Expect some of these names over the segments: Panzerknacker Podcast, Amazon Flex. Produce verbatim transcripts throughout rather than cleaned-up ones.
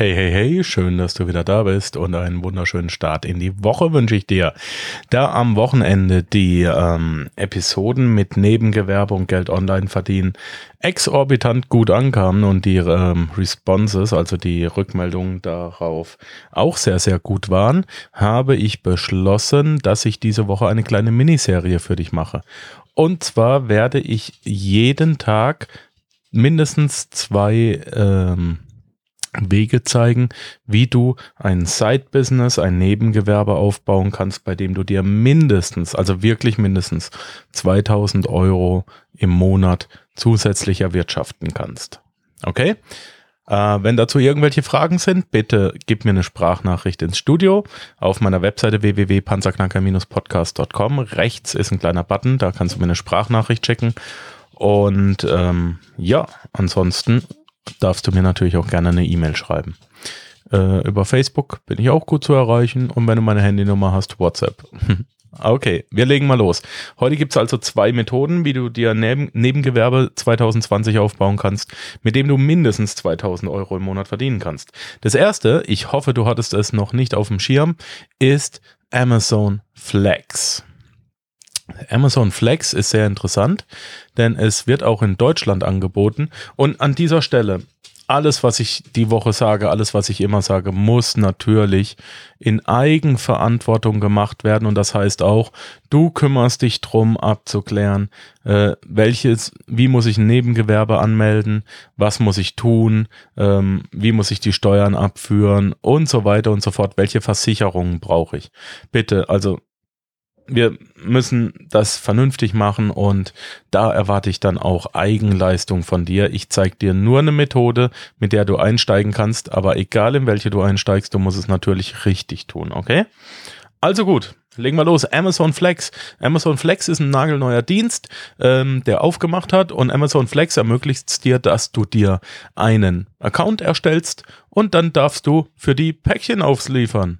Hey, hey, hey, schön, dass du wieder da bist und einen wunderschönen Start in die Woche wünsche ich dir. Da am Wochenende die ähm, Episoden mit Nebengewerbe und Geld online verdienen exorbitant gut ankamen und die ähm, Responses, also die Rückmeldungen darauf auch sehr, sehr gut waren, habe ich beschlossen, dass ich diese Woche eine kleine Miniserie für dich mache. Und zwar werde ich jeden Tag mindestens zwei ähm, Wege zeigen, wie du ein Side-Business, ein Nebengewerbe aufbauen kannst, bei dem du dir mindestens, also wirklich mindestens zweitausend Euro im Monat zusätzlich erwirtschaften kannst. Okay? Äh, wenn dazu irgendwelche Fragen sind, bitte gib mir eine Sprachnachricht ins Studio. Auf meiner Webseite w w w punkt panzerknacker podcast punkt com. Rechts ist ein kleiner Button, da kannst du mir eine Sprachnachricht schicken. Und ähm, ja, ansonsten darfst du mir natürlich auch gerne eine E-Mail schreiben. Äh, über Facebook bin ich auch gut zu erreichen und wenn du meine Handynummer hast, WhatsApp. Okay, wir legen mal los. Heute gibt es also zwei Methoden, wie du dir Neben- Nebengewerbe zwanzig zwanzig aufbauen kannst, mit dem du mindestens zweitausend Euro im Monat verdienen kannst. Das erste, ich hoffe, du hattest es noch nicht auf dem Schirm, ist Amazon Flex. Amazon Flex ist sehr interessant, denn es wird auch in Deutschland angeboten und an dieser Stelle, alles was ich die Woche sage, alles was ich immer sage, muss natürlich in Eigenverantwortung gemacht werden und das heißt auch, du kümmerst dich drum abzuklären, äh, welches, wie muss ich ein Nebengewerbe anmelden, was muss ich tun, ähm, wie muss ich die Steuern abführen und so weiter und so fort, welche Versicherungen brauche ich. Bitte, also wir müssen das vernünftig machen und da erwarte ich dann auch Eigenleistung von dir. Ich zeige dir nur eine Methode, mit der du einsteigen kannst, aber egal in welche du einsteigst, du musst es natürlich richtig tun, okay? Also gut, legen wir los. Amazon Flex. Amazon Flex ist ein nagelneuer Dienst, ähm, der aufgemacht hat und Amazon Flex ermöglicht es dir, dass du dir einen Account erstellst und dann darfst du für die Päckchen ausliefern.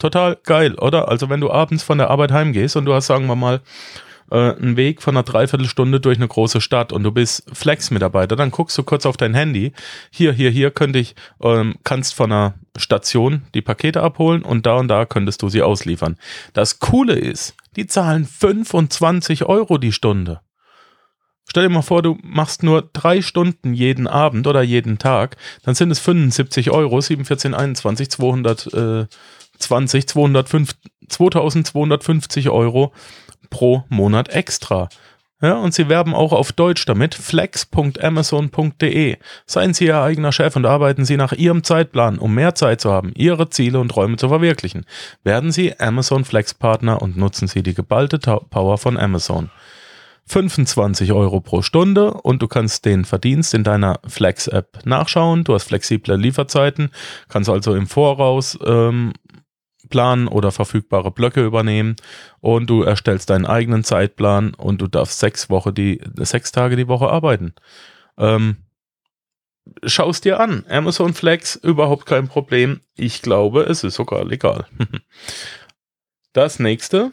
Total geil, oder? Also wenn du abends von der Arbeit heimgehst und du hast, sagen wir mal, äh, einen Weg von einer Dreiviertelstunde durch eine große Stadt und du bist Flex-Mitarbeiter, dann guckst du kurz auf dein Handy. Hier, hier, hier könnte ich, ähm, kannst von einer Station die Pakete abholen und da und da könntest du sie ausliefern. Das Coole ist, die zahlen fünfundzwanzig Euro die Stunde. Stell dir mal vor, du machst nur drei Stunden jeden Abend oder jeden Tag, dann sind es fünfundsiebzig Euro, sieben, vierzehn, einundzwanzig, zweihundert, äh, zweitausendzweihundertfünfzig Euro pro Monat extra. Ja, und sie werben auch auf Deutsch damit, flex punkt amazon punkt de. Seien Sie Ihr eigener Chef und arbeiten Sie nach Ihrem Zeitplan, um mehr Zeit zu haben, Ihre Ziele und Träume zu verwirklichen. Werden Sie Amazon Flex Partner und nutzen Sie die geballte Power von Amazon. fünfundzwanzig Euro pro Stunde und du kannst den Verdienst in deiner Flex-App nachschauen. Du hast flexible Lieferzeiten, kannst also im Voraus ähm, planen oder verfügbare Blöcke übernehmen und du erstellst deinen eigenen Zeitplan und du darfst sechs, Woche die, sechs Tage die Woche arbeiten. Ähm, Schau es dir an. Amazon Flex, überhaupt kein Problem. Ich glaube, es ist sogar legal. Das nächste,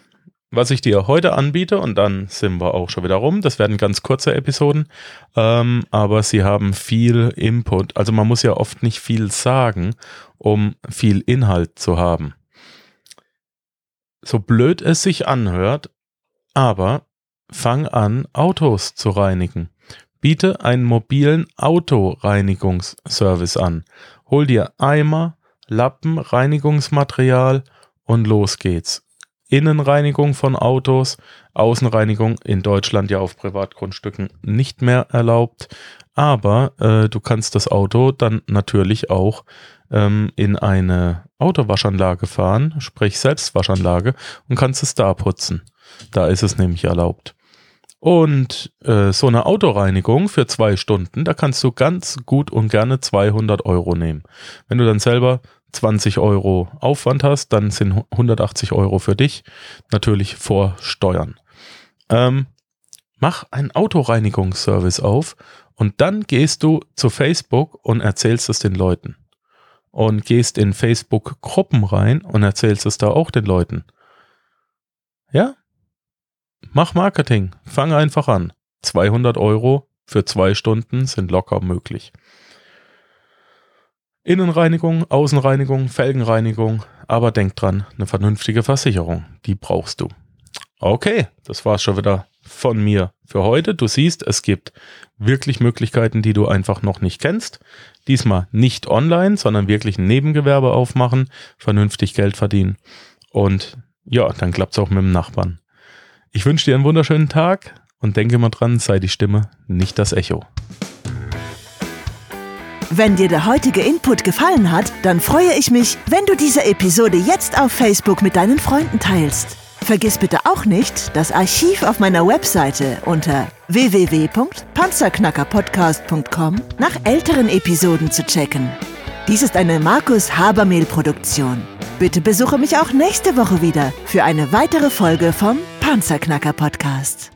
was ich dir heute anbiete, und dann sind wir auch schon wieder rum, das werden ganz kurze Episoden, ähm, aber sie haben viel Input. Also man muss ja oft nicht viel sagen, um viel Inhalt zu haben. So blöd es sich anhört, aber fang an, Autos zu reinigen. Biete einen mobilen Autoreinigungsservice an. Hol dir Eimer, Lappen, Reinigungsmaterial und los geht's. Innenreinigung von Autos, Außenreinigung in Deutschland ja auf Privatgrundstücken nicht mehr erlaubt, aber äh, du kannst das Auto dann natürlich auch ähm, in eine Autowaschanlage fahren, sprich Selbstwaschanlage und kannst es da putzen. Da ist es nämlich erlaubt. Und äh, so eine Autoreinigung für zwei Stunden, da kannst du ganz gut und gerne zweihundert Euro nehmen. Wenn du dann selber zwanzig Euro Aufwand hast, dann sind hundertachtzig Euro für dich, natürlich vor Steuern. Ähm, mach einen Autoreinigungsservice auf und dann gehst du zu Facebook und erzählst es den Leuten. Und gehst in Facebook-Gruppen rein und erzählst es da auch den Leuten. Ja? Mach Marketing, fang einfach an. zweihundert Euro für zwei Stunden sind locker möglich. Innenreinigung, Außenreinigung, Felgenreinigung, aber denk dran, eine vernünftige Versicherung, die brauchst du. Okay, das war's schon wieder von mir für heute. Du siehst, es gibt wirklich Möglichkeiten, die du einfach noch nicht kennst. Diesmal nicht online, sondern wirklich ein Nebengewerbe aufmachen, vernünftig Geld verdienen und ja, dann klappt's auch mit dem Nachbarn. Ich wünsche dir einen wunderschönen Tag und denke mal dran, sei die Stimme, nicht das Echo. Wenn dir der heutige Input gefallen hat, dann freue ich mich, wenn du diese Episode jetzt auf Facebook mit deinen Freunden teilst. Vergiss bitte auch nicht, das Archiv auf meiner Webseite unter w w w punkt panzerknacker podcast punkt com nach älteren Episoden zu checken. Dies ist eine Markus Habermehl-Produktion. Bitte besuche mich auch nächste Woche wieder für eine weitere Folge vom Panzerknacker Podcast.